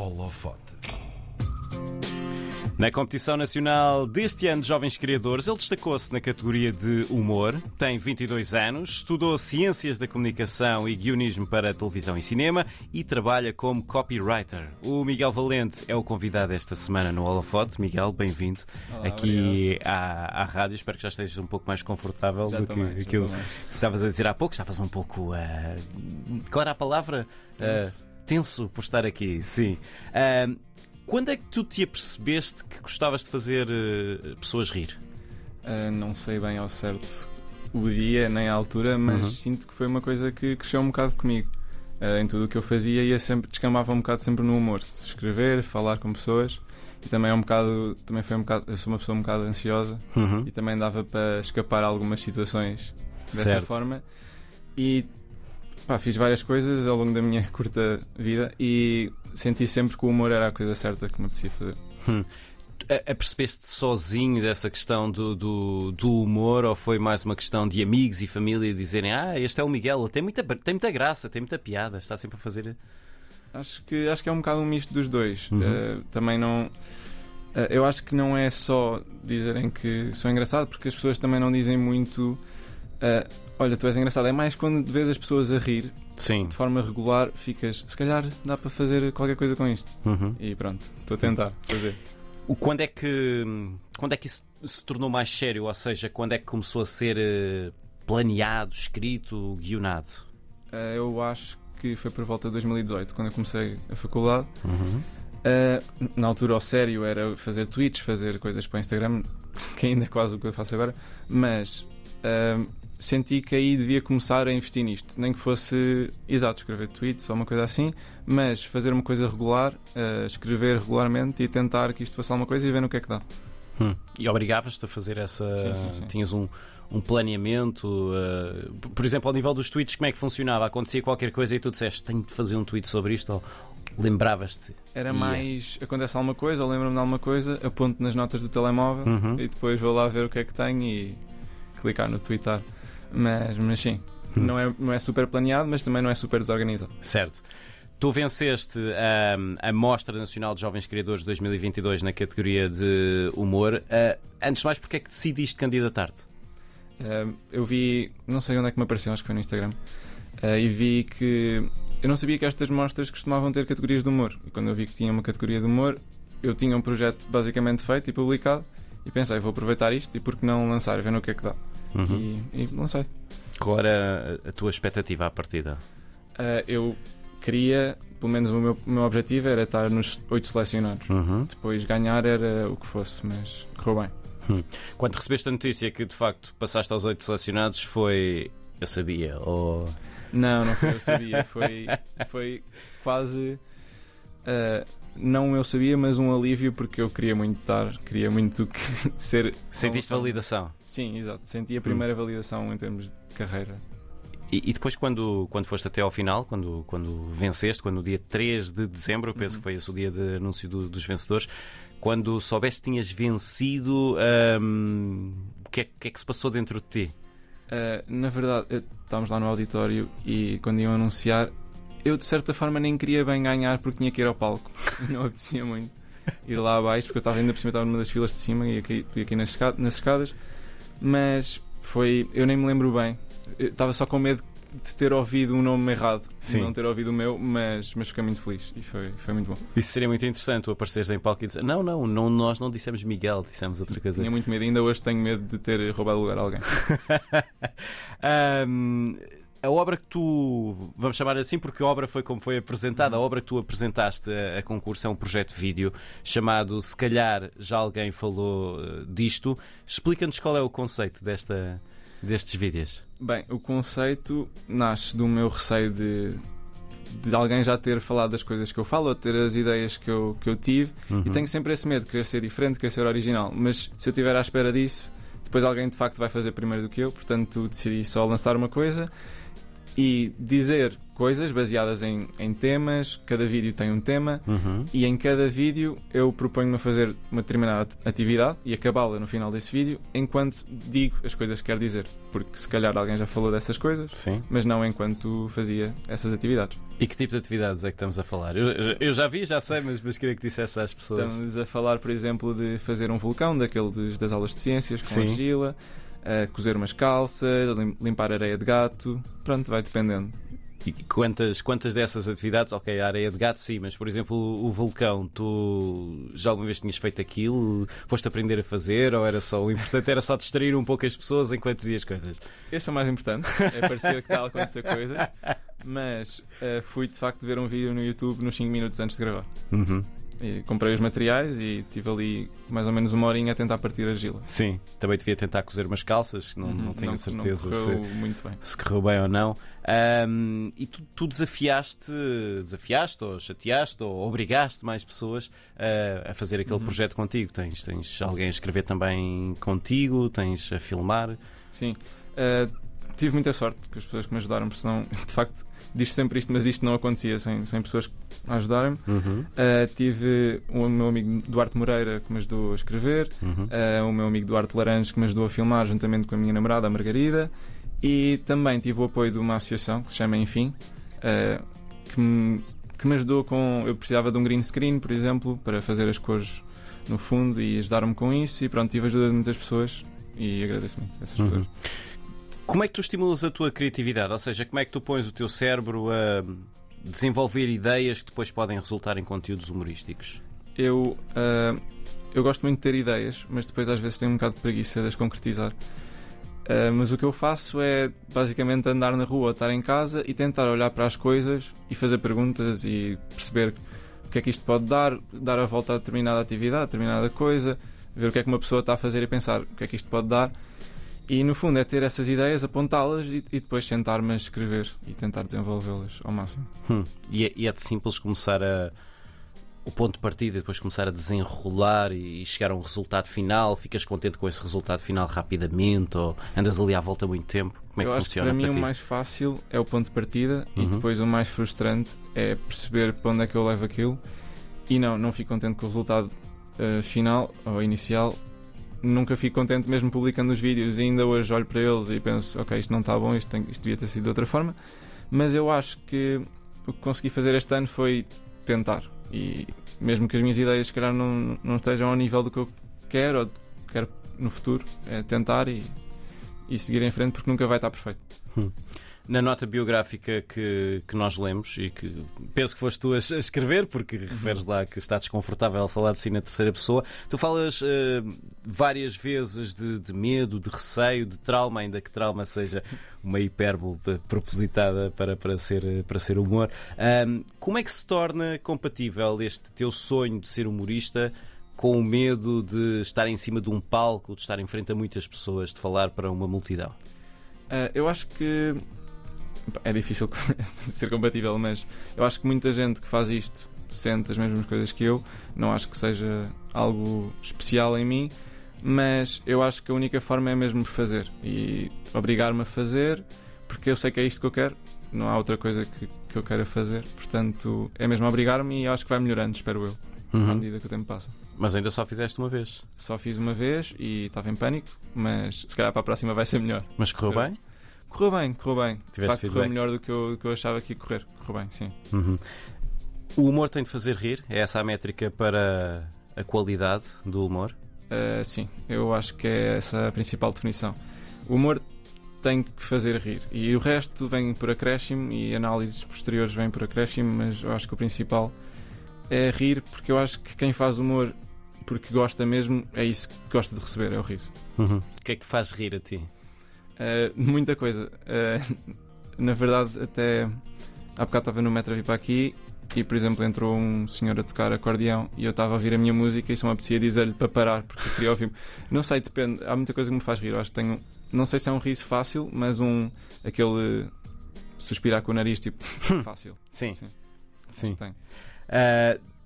Holofote. Na competição nacional deste ano de Jovens Criadores, ele destacou-se na categoria de humor, tem 22 anos, estudou Ciências da Comunicação e Guionismo para Televisão e Cinema e trabalha como copywriter. O Miguel Valente é o convidado esta semana no Holofote. Miguel, bem-vindo. Olá, aqui à rádio. Espero que já estejas um pouco mais confortável já do que mais, aquilo que estavas a dizer há pouco. Estavas um pouco... qual era a palavra? Tenso por estar aqui, sim. Quando é que tu te apercebeste que gostavas de fazer pessoas rir? Não sei bem ao certo o dia nem a altura, mas sinto que foi uma coisa que cresceu um bocado comigo. Em tudo o que eu fazia ia sempre, descambava um bocado sempre no humor, de se escrever, falar com pessoas, e também é um bocado, também foi um bocado, eu sou uma pessoa um bocado ansiosa, e também dava para escapar a algumas situações dessa forma. E fiz várias coisas ao longo da minha curta vida e senti sempre que o humor era a coisa certa que me apetecia fazer. Apercebeste-te sozinho dessa questão do humor, ou foi mais uma questão de amigos e família dizerem: este é o Miguel, tem muita graça, tem muita piada, está sempre a fazer? Acho que é um bocado um misto dos dois. Também não... eu acho que não é só dizerem que sou engraçado, porque as pessoas também não dizem muito... olha, tu és engraçado. É mais quando vês as pessoas a rir, sim, de forma regular, ficas... se calhar dá para fazer qualquer coisa com isto. E pronto, estou a tentar fazer. Quando é que isso se tornou mais sério? Ou seja, quando é que começou a ser planeado, escrito, guionado? Eu acho que foi por volta de 2018, quando eu comecei a faculdade. Na altura, ao sério, era fazer tweets, fazer coisas para o Instagram, que ainda é quase o que eu faço agora. Mas... senti que aí devia começar a investir nisto, nem que fosse escrever tweets ou uma coisa assim, mas fazer uma coisa regular, escrever regularmente e tentar que isto faça alguma coisa e ver no que é que dá. E obrigavas-te a fazer essa... Sim. Tinhas um planeamento? Por exemplo, ao nível dos tweets, como é que funcionava? Acontecia qualquer coisa e tu disseste: tenho de fazer um tweet sobre isto? Ou lembravas-te? Era mais: acontece alguma coisa, ou lembro-me de alguma coisa, aponto nas notas do telemóvel e depois vou lá ver o que é que tenho e clicar no tweetar. Mas sim, não é super planeado, mas também não é super desorganizado. Certo. Tu venceste a Mostra Nacional de Jovens Criadores de 2022 na categoria de humor. Antes de mais, porque é que decidiste candidatar-te? Eu vi, não sei onde é que me apareceu, acho que foi no Instagram, e vi que... eu não sabia que estas mostras costumavam ter categorias de humor, e quando eu vi que tinha uma categoria de humor, eu tinha um projeto basicamente feito e publicado, e pensei: vou aproveitar isto e por que não lançar, ver no que é que dá. E lancei. Qual era a tua expectativa à partida? Eu queria, pelo menos o meu objetivo era estar nos 8 selecionados. Depois ganhar era o que fosse, mas correu bem. Quando recebeste a notícia que de facto passaste aos 8 selecionados, foi... eu sabia? Ou... Não foi eu sabia. foi quase... não eu sabia, mas um alívio, porque eu queria muito ser... Sentiste validação? Sim, exato, senti a primeira validação em termos de carreira. E depois, quando foste até ao final, quando venceste, quando o dia 3 de dezembro, eu penso que foi esse o dia de anúncio dos vencedores, quando soubeste que tinhas vencido, o que é que se passou dentro de ti? Na verdade, estávamos lá no auditório e quando iam anunciar, eu de certa forma nem queria bem ganhar, porque tinha que ir ao palco, não apetecia muito ir lá abaixo, porque eu estava ainda por cima, estava numa das filas de cima e aqui nas escadas. Mas foi... eu nem me lembro bem, eu estava só com medo de ter ouvido um nome errado, de não ter ouvido o meu, mas fiquei muito feliz e foi muito bom. Isso seria muito interessante, tu apareceres em palco e dizer: não, nós não dissemos Miguel, dissemos outra coisa. Tinha muito medo, ainda hoje tenho medo de ter roubado o lugar a alguém. A obra que tu... vamos chamar assim porque a obra foi como foi apresentada. A obra que tu apresentaste a concurso é um projeto vídeo chamado "Se calhar já alguém falou disto". Explica-nos qual é o conceito destes vídeos. Bem, o conceito nasce do meu receio de alguém já ter falado das coisas que eu falo, ou ter as ideias que eu tive. E tenho sempre esse medo de querer ser diferente, de querer ser original. Mas se eu estiver à espera disso, depois alguém de facto vai fazer primeiro do que eu. Portanto, decidi só lançar uma coisa e dizer coisas baseadas em temas. Cada vídeo tem um tema, e em cada vídeo eu proponho-me a fazer uma determinada atividade e acabá-la no final desse vídeo, enquanto digo as coisas que quero dizer, porque se calhar alguém já falou dessas coisas, sim, mas não enquanto fazia essas atividades. E que tipo de atividades é que estamos a falar? Eu já vi, já sei, mas queria que dissesse às pessoas. Estamos a falar, por exemplo, de fazer um vulcão, daqueles das aulas de ciências, com sim, argila, cozer umas calças, limpar areia de gato, pronto, vai dependendo. E quantas dessas atividades? Ok, a areia de gato sim, mas por exemplo o vulcão, tu já alguma vez tinhas feito aquilo? Foste aprender a fazer? Ou era só, o importante era só distrair um pouco as pessoas enquanto dizias coisas? Esse é o mais importante, é parecer que está a acontecer coisa. Mas fui de facto ver um vídeo no YouTube nos 5 minutos antes de gravar. E comprei os materiais e estive ali mais ou menos uma horinha a tentar partir a argila. Sim, também devia tentar cozer umas calças, não tenho certeza se correu bem ou não. E tu desafiaste ou chateaste ou obrigaste mais pessoas a fazer aquele projeto contigo? Tens alguém a escrever também contigo? Tens a filmar? Sim, tive muita sorte com as pessoas que me ajudaram, porque senão, de facto, diz sempre isto, mas isto não acontecia sem pessoas a ajudarem-me. Tive o meu amigo Duarte Moreira, que me ajudou a escrever, o meu amigo Duarte Laranjo, que me ajudou a filmar, juntamente com a minha namorada, a Margarida, e também tive o apoio de uma associação que se chama Enfim, que me ajudou com... Eu precisava de um green screen, por exemplo, para fazer as cores no fundo, e ajudaram-me com isso, e pronto, tive a ajuda de muitas pessoas, e agradeço muito a essas pessoas. Como é que tu estimulas a tua criatividade? Ou seja, como é que tu pões o teu cérebro a desenvolver ideias que depois podem resultar em conteúdos humorísticos? Eu gosto muito de ter ideias, mas depois às vezes tenho um bocado de preguiça de as concretizar. Mas o que eu faço é basicamente andar na rua ou estar em casa e tentar olhar para as coisas e fazer perguntas e perceber o que é que isto pode dar a volta a determinada atividade, a determinada coisa, ver o que é que uma pessoa está a fazer e pensar o que é que isto pode dar. E no fundo é ter essas ideias, apontá-las e depois sentar-me a escrever e tentar desenvolvê-las ao máximo. E é de simples começar o ponto de partida e depois começar a desenrolar e chegar a um resultado final? Ficas contente com esse resultado final rapidamente ou andas ali à volta muito tempo? Como é que funciona para ti? Para mim o mais fácil é o ponto de partida e depois o mais frustrante é perceber para onde é que eu levo aquilo e não fico contente com o resultado final ou inicial. Nunca fico contente mesmo publicando os vídeos, e ainda hoje olho para eles e penso, ok, isto não está bom, isto devia ter sido de outra forma. Mas eu acho que o que consegui fazer este ano foi tentar, e mesmo que as minhas ideias se calhar não estejam ao nível do que eu quero ou do que quero no futuro, é tentar e seguir em frente, porque nunca vai estar perfeito. Na nota biográfica que nós lemos e que penso que foste tu a escrever, porque referes lá que está desconfortável a falar de si na terceira pessoa, tu falas várias vezes de medo, de receio, de trauma, ainda que trauma seja uma hipérbole propositada para ser humor. Como é que se torna compatível este teu sonho de ser humorista com o medo de estar em cima de um palco, de estar em frente a muitas pessoas, de falar para uma multidão? Eu acho que é difícil ser compatível, mas eu acho que muita gente que faz isto sente as mesmas coisas que eu. Não acho que seja algo especial em mim, mas eu acho que a única forma é mesmo fazer e obrigar-me a fazer, porque eu sei que é isto que eu quero, não há outra coisa que eu queira fazer. Portanto, é mesmo obrigar-me e acho que vai melhorando, espero eu, à medida que o tempo passa. Mas ainda só fizeste uma vez? Só fiz uma vez e estava em pânico, mas se calhar para a próxima vai ser melhor. Mas correu bem? Correu bem. Tiveste feedback? Correu melhor do que eu achava que ia correr. Correu bem, sim. O humor tem de fazer rir? É essa a métrica para a qualidade do humor? Sim, eu acho que é essa a principal definição. O humor tem que fazer rir e o resto vem por acréscimo e análises posteriores vêm por acréscimo, mas eu acho que o principal é rir, porque eu acho que quem faz humor porque gosta mesmo, é isso que gosta de receber, é o riso. O que é que te faz rir a ti? Muita coisa. Na verdade, até há bocado estava no metro a vir para aqui e, por exemplo, entrou um senhor a tocar acordeão e eu estava a ouvir a minha música e só me apetecia dizer-lhe para parar porque eu queria ouvir. Não sei, depende. Há muita coisa que me faz rir. Eu acho que tenho, não sei se é um riso fácil, mas aquele suspirar com o nariz, tipo, fácil. Sim.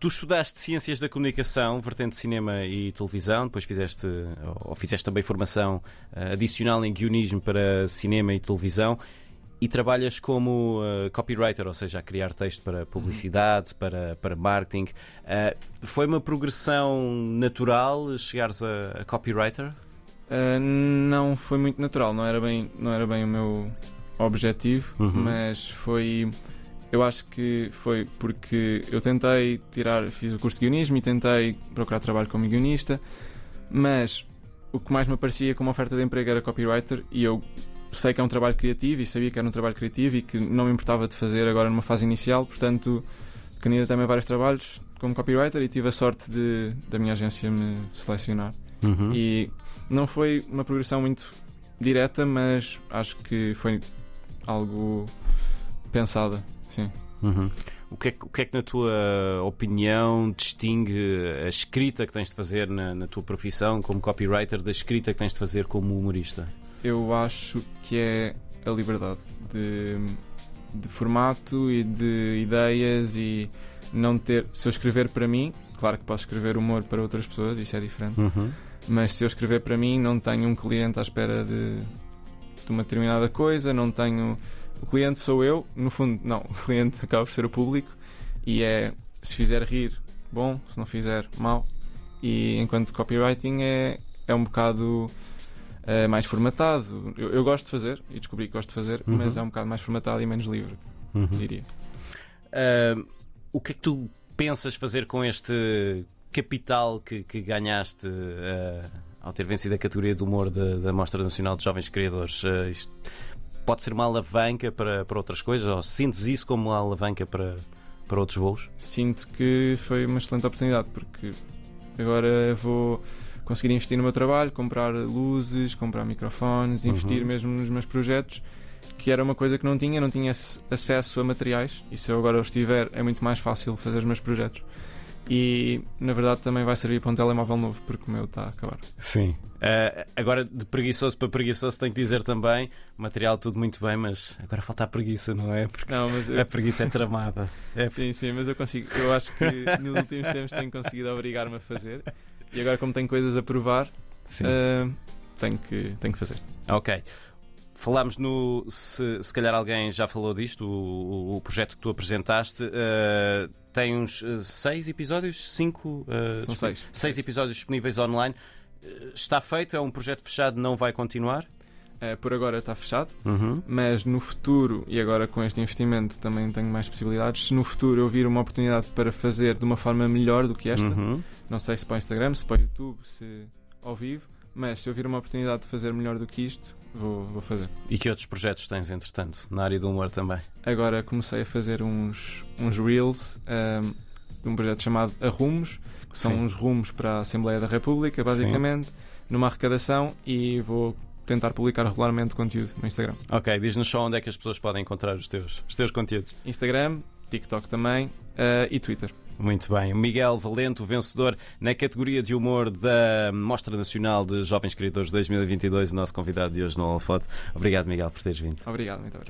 Tu estudaste Ciências da Comunicação, vertente de Cinema e Televisão, depois fizeste também formação adicional em guionismo para Cinema e Televisão E trabalhas como copywriter, ou seja, a criar texto para publicidade, para marketing. Foi uma progressão natural chegares a copywriter? Não, foi muito natural. Não era bem o meu objetivo, mas foi... Eu acho que foi porque eu tentei tirar... Fiz o curso de guionismo e tentei procurar trabalho como guionista, mas o que mais me aparecia como oferta de emprego era copywriter, e eu... sei que é um trabalho criativo e sabia que era um trabalho criativo e que não me importava de fazer agora numa fase inicial, portanto candidatei-me a vários trabalhos como copywriter e tive a sorte de da minha agência me selecionar. E não foi uma progressão muito direta, mas acho que foi algo pensada, sim. O que é que na tua opinião distingue a escrita que tens de fazer na tua profissão como copywriter da escrita que tens de fazer como humorista? Eu acho que é a liberdade de formato e de ideias, e não ter... Se eu escrever para mim, claro que posso escrever humor para outras pessoas, isso é diferente, mas se eu escrever para mim, não tenho um cliente à espera de uma determinada coisa, não tenho... O cliente sou eu, no fundo, não, o cliente acaba por ser o público, e é, se fizer rir, bom, se não fizer, mal. E enquanto copywriting é um bocado... mais formatado. Eu gosto de fazer e descobri que gosto de fazer, mas é um bocado mais formatado e menos livre, diria. O que é que tu pensas fazer com este capital que ganhaste ao ter vencido a categoria de humor da Mostra Nacional de Jovens Criadores? Isto pode ser uma alavanca para outras coisas, ou sentes isso como uma alavanca para outros voos? Sinto que foi uma excelente oportunidade, porque agora vou conseguir investir no meu trabalho, comprar luzes, comprar microfones, investir mesmo nos meus projetos, que era uma coisa que não tinha acesso a materiais, e se eu agora os tiver é muito mais fácil fazer os meus projetos. E na verdade também vai servir para um telemóvel novo, porque o meu está a acabar. Sim. Agora, de preguiçoso para preguiçoso, tenho que dizer também, material tudo muito bem, mas agora falta a preguiça, não é? Porque não, mas a preguiça é tramada. Sim, mas eu consigo. Eu acho que nos últimos tempos tenho conseguido obrigar-me a fazer. E agora, como tenho coisas a provar, tenho que fazer. Ok. Falámos no... Se calhar alguém já falou disto, o projeto que tu apresentaste. Tem uns 6 episódios, 5... São 6. 6 episódios disponíveis online. Está feito? É um projeto fechado? Não vai continuar? Por agora está fechado, mas no futuro, e agora com este investimento também tenho mais possibilidades, se no futuro eu vir uma oportunidade para fazer de uma forma melhor do que esta, não sei se para o Instagram, se para o YouTube, se ao vivo, mas se eu vir uma oportunidade de fazer melhor do que isto, vou fazer. E que outros projetos tens, entretanto, na área do humor também? Agora comecei a fazer uns reels de um projeto chamado Arrumos, que são uns rumos para a Assembleia da República, basicamente, numa arrecadação, e vou tentar publicar regularmente conteúdo no Instagram. Ok, diz-nos só onde é que as pessoas podem encontrar os teus conteúdos. Instagram, TikTok também, e Twitter. Muito bem. Miguel Valente, o vencedor na categoria de humor da Mostra Nacional de Jovens Criadores 2022, o nosso convidado de hoje no Holofote. Obrigado, Miguel, por teres vindo. Obrigado, muito obrigado.